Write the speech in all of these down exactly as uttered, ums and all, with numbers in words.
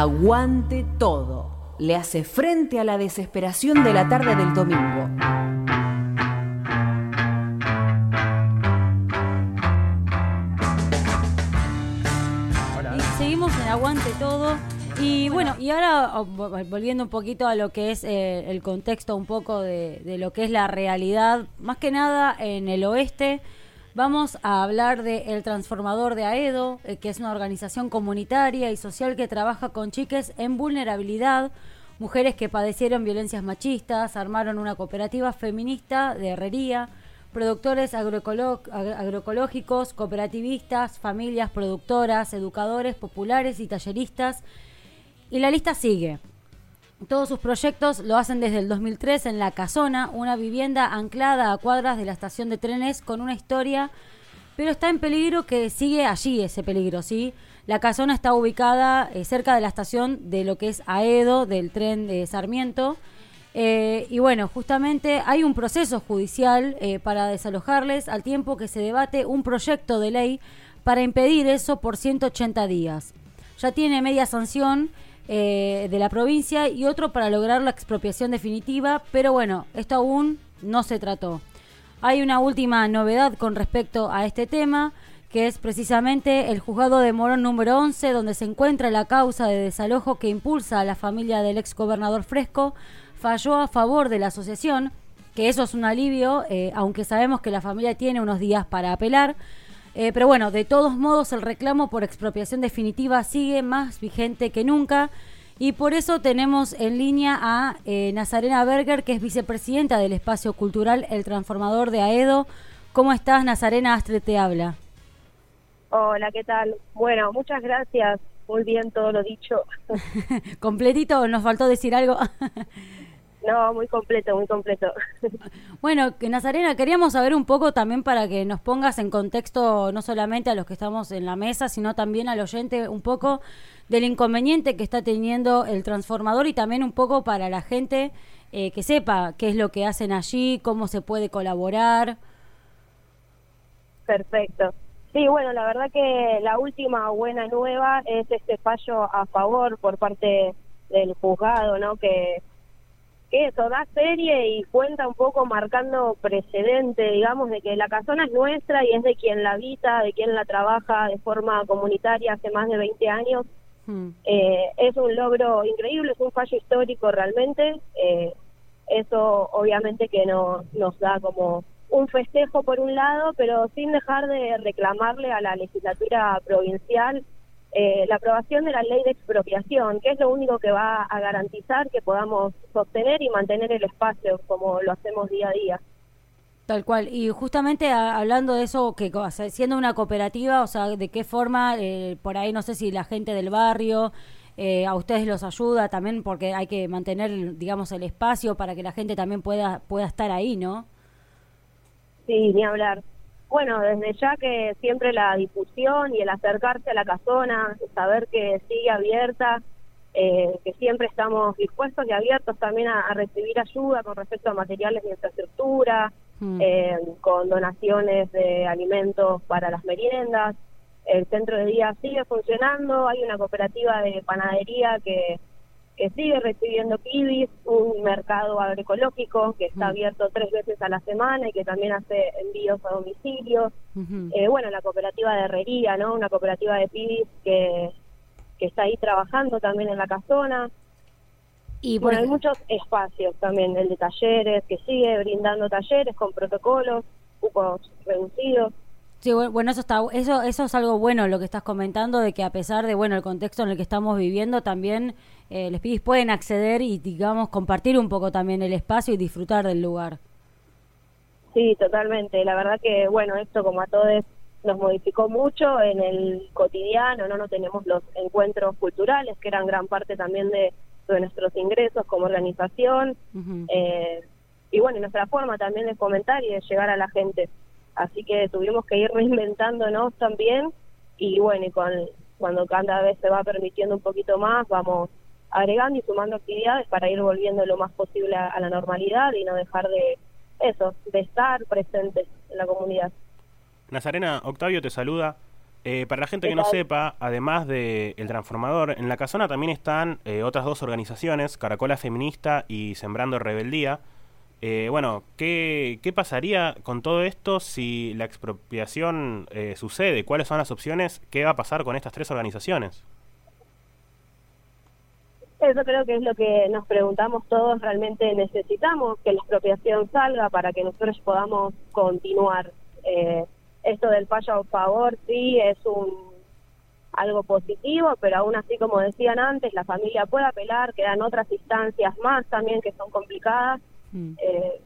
aguante todo. Le hace frente a la desesperación de la tarde del domingo. Y seguimos en Aguante Todo. Y bueno, y ahora volviendo un poquito a lo que es eh, el contexto un poco de, de lo que es la realidad, más que nada en el oeste, vamos a hablar de El Transformador de Haedo, eh, que es una organización comunitaria y social que trabaja con chiques en vulnerabilidad, mujeres que padecieron violencias machistas, armaron una cooperativa feminista de herrería, productores agroecolo- agroecológicos, cooperativistas, familias, productoras, educadores, populares y talleristas. Y la lista sigue. Todos sus proyectos lo hacen desde el dos mil tres en La Casona, una vivienda anclada a cuadras de la estación de trenes con una historia, pero está en peligro que sigue allí ese peligro, ¿sí? La Casona está ubicada eh, cerca de la estación de lo que es Haedo, del tren de Sarmiento. Eh, y bueno, justamente hay un proceso judicial eh, para desalojarles al tiempo que se debate un proyecto de ley para impedir eso por ciento ochenta días. Ya tiene media sanción Eh, de la provincia y otro para lograr la expropiación definitiva, pero bueno, esto aún no se trató. Hay una última novedad con respecto a este tema, que es precisamente el juzgado de Morón número once, donde se encuentra la causa de desalojo que impulsa a la familia del exgobernador Fresco, falló a favor de la asociación, que eso es un alivio, eh, aunque sabemos que la familia tiene unos días para apelar. Eh, pero bueno, de todos modos el reclamo por expropiación definitiva sigue más vigente que nunca y por eso tenemos en línea a eh, Nazarena Berger, que es vicepresidenta del espacio cultural El Transformador de Haedo. ¿Cómo estás, Nazarena? Astre te habla. Hola, ¿qué tal? Bueno, muchas gracias. Muy bien todo lo dicho. ¿Completito? ¿Nos faltó decir algo? No, muy completo, muy completo. Bueno, Nazarena, queríamos saber un poco también para que nos pongas en contexto no solamente a los que estamos en la mesa, sino también al oyente un poco del inconveniente que está teniendo El Transformador y también un poco para la gente eh, que sepa qué es lo que hacen allí, cómo se puede colaborar. Perfecto. Sí, bueno, la verdad que la última buena nueva es este fallo a favor por parte del juzgado, ¿no? Que... que eso da serie y cuenta un poco marcando precedente, digamos, de que La Casona es nuestra y es de quien la habita, de quien la trabaja de forma comunitaria hace más de veinte años. Mm. Eh, es un logro increíble, es un fallo histórico realmente. Eh, eso obviamente que no, nos da como un festejo por un lado, pero sin dejar de reclamarle a la legislatura provincial Eh, la aprobación de la ley de expropiación, que es lo único que va a garantizar que podamos sostener y mantener el espacio como lo hacemos día a día. Tal cual, y justamente a, hablando de eso, que o sea, siendo una cooperativa, o sea, ¿de qué forma, eh, por ahí no sé si la gente del barrio eh, a ustedes los ayuda también, porque hay que mantener, digamos, el espacio para que la gente también pueda, pueda estar ahí, ¿no? Sí, ni hablar. Bueno, desde ya que siempre la difusión y el acercarse a La Casona, saber que sigue abierta, eh, que siempre estamos dispuestos y abiertos también a, a recibir ayuda con respecto a materiales de infraestructura, mm. eh, con donaciones de alimentos para las meriendas. El centro de día sigue funcionando, hay una cooperativa de panadería que, que sigue recibiendo kibis, un mercado agroecológico que está abierto tres veces a la semana y que también hace envíos a domicilio. Uh-huh. Eh, bueno, la cooperativa de herrería, ¿no? Una cooperativa de pibis que, que está ahí trabajando también en La Casona. Y bueno, hay muchos espacios también, el de talleres, que sigue brindando talleres con protocolos, cupos reducidos. Sí, bueno, eso está, eso, eso es algo bueno lo que estás comentando, de que a pesar de, bueno, el contexto en el que estamos viviendo, también eh, los pibis pueden acceder y, digamos, compartir un poco también el espacio y disfrutar del lugar. Sí, totalmente. La verdad que, bueno, esto como a todos nos modificó mucho en el cotidiano, ¿no? No tenemos los encuentros culturales, que eran gran parte también de, de nuestros ingresos como organización. Uh-huh. Eh, y, bueno, nuestra forma también de fomentar y de llegar a la gente. Así que tuvimos que ir reinventándonos también y bueno, y con, cuando cada vez se va permitiendo un poquito más, vamos agregando y sumando actividades para ir volviendo lo más posible a, a la normalidad y no dejar de eso, de estar presentes en la comunidad. Nazarena, Octavio te saluda. Eh, para la gente que no sepa, además de El Transformador, en La Casona también están eh, otras dos organizaciones, Caracola Feminista y Sembrando Rebeldía. Eh, bueno, ¿qué, ¿qué pasaría con todo esto si la expropiación eh, sucede? ¿Cuáles son las opciones? ¿Qué va a pasar con estas tres organizaciones? Eso creo que es lo que nos preguntamos todos. Realmente necesitamos que la expropiación salga para que nosotros podamos continuar. Eh, esto del fallo a favor sí es un algo positivo, pero aún así, como decían antes, la familia puede apelar, quedan otras instancias más también que son complicadas. Mm. Eh,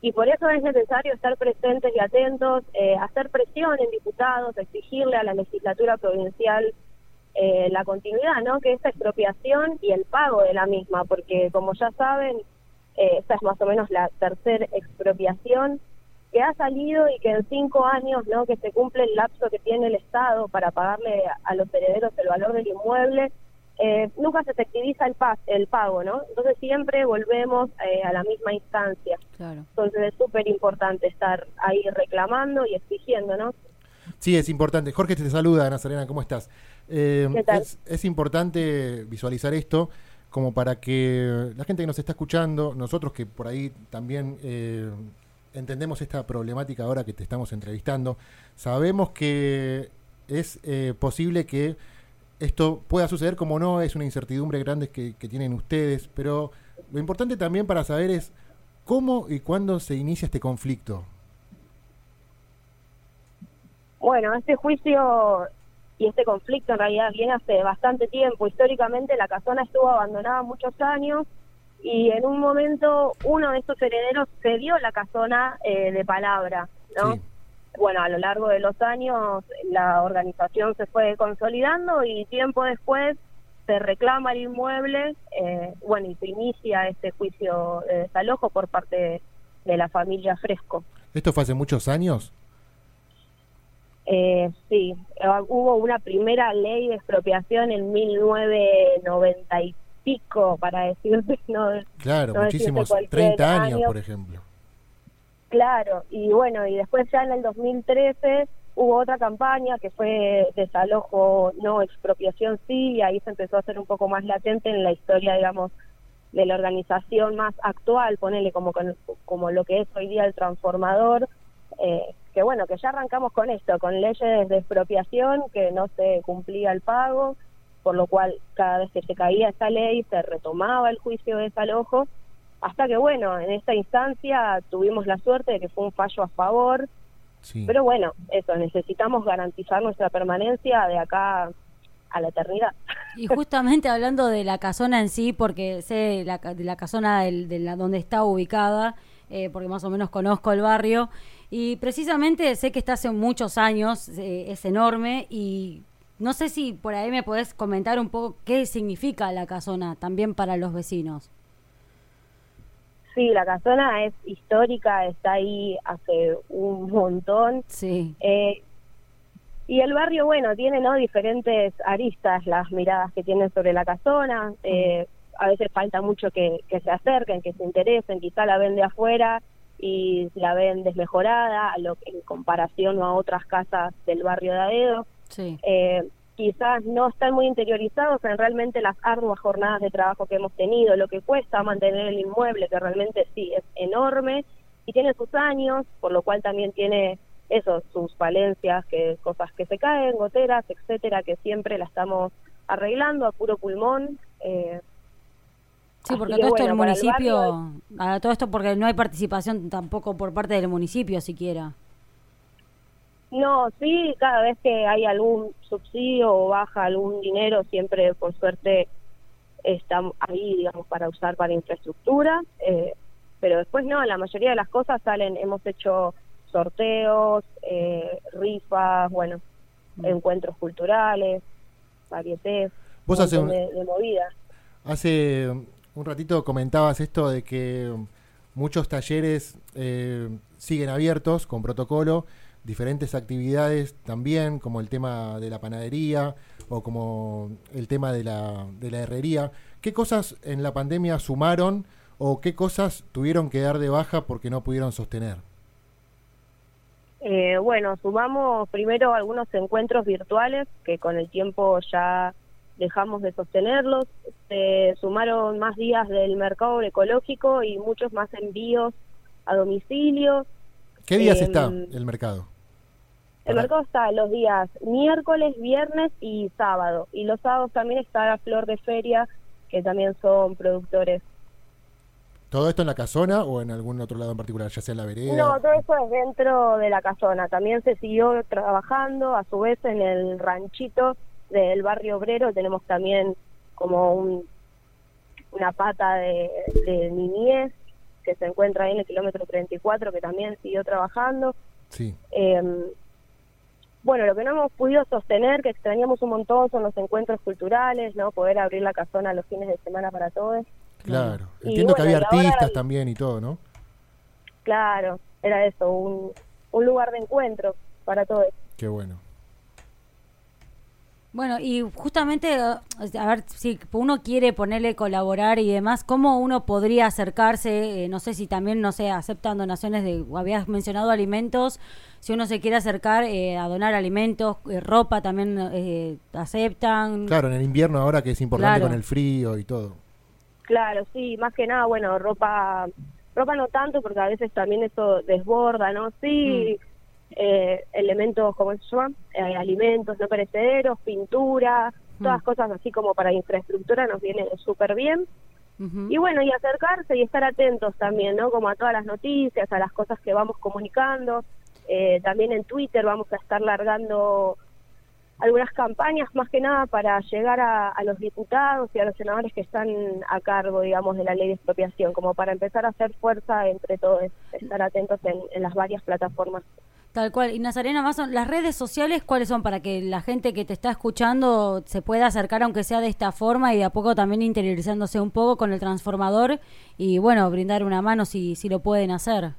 y por eso es necesario estar presentes y atentos, eh, hacer presión en diputados, exigirle a la legislatura provincial eh, la continuidad, ¿no? Que esta expropiación y el pago de la misma, porque como ya saben, eh, esta es más o menos la tercera expropiación que ha salido y que en cinco años, ¿no? Que se cumple el lapso que tiene el Estado para pagarle a los herederos el valor del inmueble. Eh, nunca se efectiviza el, pa- el pago, ¿no? Entonces siempre volvemos eh, a la misma instancia. Claro. Entonces es súper importante estar ahí reclamando y exigiendo, ¿no? Sí, es importante. Jorge te saluda, Nazarena, ¿cómo estás? Eh, ¿Qué tal? Es, es importante visualizar esto como para que la gente que nos está escuchando, nosotros que por ahí también eh, entendemos esta problemática ahora que te estamos entrevistando, sabemos que es eh, posible que esto pueda suceder, como no, es una incertidumbre grande que, que tienen ustedes, pero lo importante también para saber es cómo y cuándo se inicia este conflicto. Bueno, este juicio y este conflicto en realidad viene hace bastante tiempo. Históricamente la casona estuvo abandonada muchos años y en un momento uno de estos herederos cedió la casona eh, de palabra, ¿no? Sí. Bueno, a lo largo de los años la organización se fue consolidando y tiempo después se reclama el inmueble, eh, bueno, y se inicia este juicio de desalojo por parte de, de la familia Fresco. ¿Esto fue hace muchos años? Eh, sí, hubo una primera ley de expropiación en mil novecientos noventa y pico, para decirte, no. Claro, no muchísimos, decirte treinta años, año. Por ejemplo. Claro, y bueno, y después ya en el dos mil trece hubo otra campaña que fue desalojo, no, expropiación sí, y ahí se empezó a hacer un poco más latente en la historia, digamos, de la organización más actual, ponele como como lo que es hoy día El Transformador, eh, que bueno, que ya arrancamos con esto, con leyes de expropiación, que no se cumplía el pago, por lo cual cada vez que se caía esa ley se retomaba el juicio de desalojo, hasta que, bueno, en esta instancia tuvimos la suerte de que fue un fallo a favor. Sí. Pero bueno, eso, necesitamos garantizar nuestra permanencia de acá a la eternidad. Y justamente hablando de la casona en sí, porque sé de la, de la casona del, de la, donde está ubicada, eh, porque más o menos conozco el barrio, y precisamente sé que está hace muchos años, eh, es enorme, y no sé si por ahí me podés comentar un poco qué significa la casona también para los vecinos. Sí, la casona es histórica, está ahí hace un montón. Sí. Eh, y el barrio, bueno, tiene, ¿no?, diferentes aristas, las miradas que tienen sobre la casona. Eh, a veces falta mucho que, que se acerquen, que se interesen. Quizá la ven de afuera y la ven desmejorada a lo que, en comparación a otras casas del barrio de Haedo. Sí. Eh, quizás no están muy interiorizados en realmente las arduas jornadas de trabajo que hemos tenido, lo que cuesta mantener el inmueble, que realmente sí, es enorme, y tiene sus años, por lo cual también tiene eso, sus falencias, que cosas que se caen, goteras, etcétera, que siempre la estamos arreglando a puro pulmón. Eh, sí, porque todo esto bueno, el municipio, el barrio, a todo esto porque no hay participación tampoco por parte del municipio siquiera. No, sí, cada vez que hay algún subsidio o baja algún dinero, siempre, por suerte, está ahí, digamos, para usar para infraestructura. Eh, pero después no, la mayoría de las cosas salen, hemos hecho sorteos, eh, rifas, bueno, mm. encuentros culturales, varietés, ¿Vos hace un... de, de movidas. Hace un ratito comentabas esto de que muchos talleres eh, siguen abiertos con protocolo, diferentes actividades también, como el tema de la panadería o como el tema de la de la herrería. ¿Qué cosas en la pandemia sumaron o qué cosas tuvieron que dar de baja porque no pudieron sostener? Eh, bueno, sumamos primero algunos encuentros virtuales que con el tiempo ya dejamos de sostenerlos. Se sumaron más días del mercado ecológico y muchos más envíos a domicilio. ¿Qué días eh, está el mercado? El Hola. mercado está los días miércoles, viernes y sábado. Y los sábados también está la Flor de Feria, que también son productores. ¿Todo esto en La Casona o en algún otro lado en particular, ya sea en la vereda? No, todo eso es dentro de La Casona. También se siguió trabajando, a su vez, en el ranchito del barrio obrero. Tenemos también como un, una pata de, de niñez que se encuentra ahí en el kilómetro treinta y cuatro, que también siguió trabajando. Sí. Eh, bueno, lo que no hemos podido sostener, que extrañamos un montón, son los encuentros culturales, ¿no? Poder abrir La Casona los fines de semana para todos. Claro, y entiendo bueno, que había artistas era... también y todo, ¿no? Claro, era eso, un, un lugar de encuentro para todos. Qué bueno. Bueno, y justamente, a ver, si uno quiere ponerle colaborar y demás, ¿cómo uno podría acercarse? Eh, no sé si también, no sé, aceptan donaciones de, habías mencionado alimentos, si uno se quiere acercar eh, a donar alimentos, eh, ropa también eh, aceptan. Claro, en el invierno ahora que es importante claro. con el frío y todo. Claro, sí, más que nada, bueno, ropa ropa no tanto, porque a veces también eso desborda, ¿no? Sí, mm. eh, elementos, ¿cómo se llama? Eh, alimentos no perecederos, pintura, mm. todas cosas así como para infraestructura nos viene súper bien. Mm-hmm. Y bueno, y acercarse y estar atentos también, ¿no? Como a todas las noticias, a las cosas que vamos comunicando. Eh, también en Twitter vamos a estar largando algunas campañas, más que nada para llegar a, a los diputados y a los senadores que están a cargo, digamos, de la ley de expropiación, como para empezar a hacer fuerza entre todos, estar atentos en, en las varias plataformas. Tal cual. Y Nazarena, más son, las redes sociales, ¿cuáles son? Para que la gente que te está escuchando se pueda acercar, aunque sea de esta forma, y de a poco también interiorizándose un poco con el transformador y, bueno, brindar una mano si, si lo pueden hacer.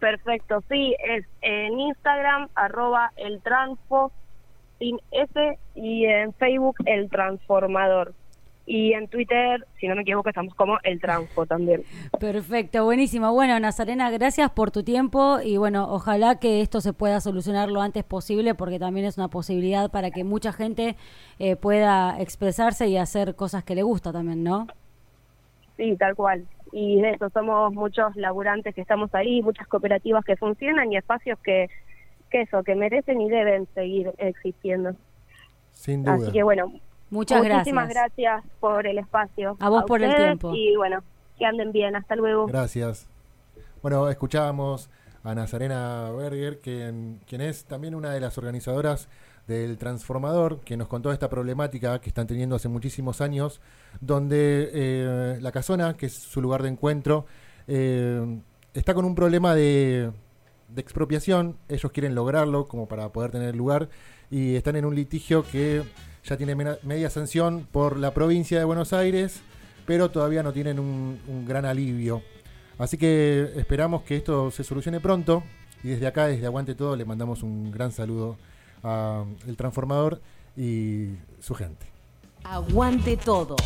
Perfecto, sí, es en Instagram, arroba el transfo, sin S, y en Facebook El Transformador, y en Twitter, si no me equivoco, estamos como El Transfo también. Perfecto, buenísimo. Bueno, Nazarena, gracias por tu tiempo y bueno, ojalá que esto se pueda solucionar lo antes posible, porque también es una posibilidad para que mucha gente eh, pueda expresarse y hacer cosas que le gusta también, ¿no? Sí, tal cual. Y de eso somos muchos laburantes que estamos ahí, muchas cooperativas que funcionan y espacios que eso, que merecen y deben seguir existiendo. Sin duda. Así que bueno, muchas gracias. Muchísimas gracias por el espacio. A vos por el tiempo. Y bueno, que anden bien. Hasta luego. Gracias. Bueno, escuchábamos a Nazarena Berger, quien, quien es también una de las organizadoras del Transformador, que nos contó esta problemática que están teniendo hace muchísimos años, donde eh, La Casona, que es su lugar de encuentro, eh, está con un problema de... de expropiación. Ellos quieren lograrlo como para poder tener lugar y están en un litigio que ya tiene media sanción por la provincia de Buenos Aires, pero todavía no tienen un, un gran alivio. Así que esperamos que esto se solucione pronto y desde acá, desde Aguante Todo, le mandamos un gran saludo a El Transformador y su gente. Aguante Todo.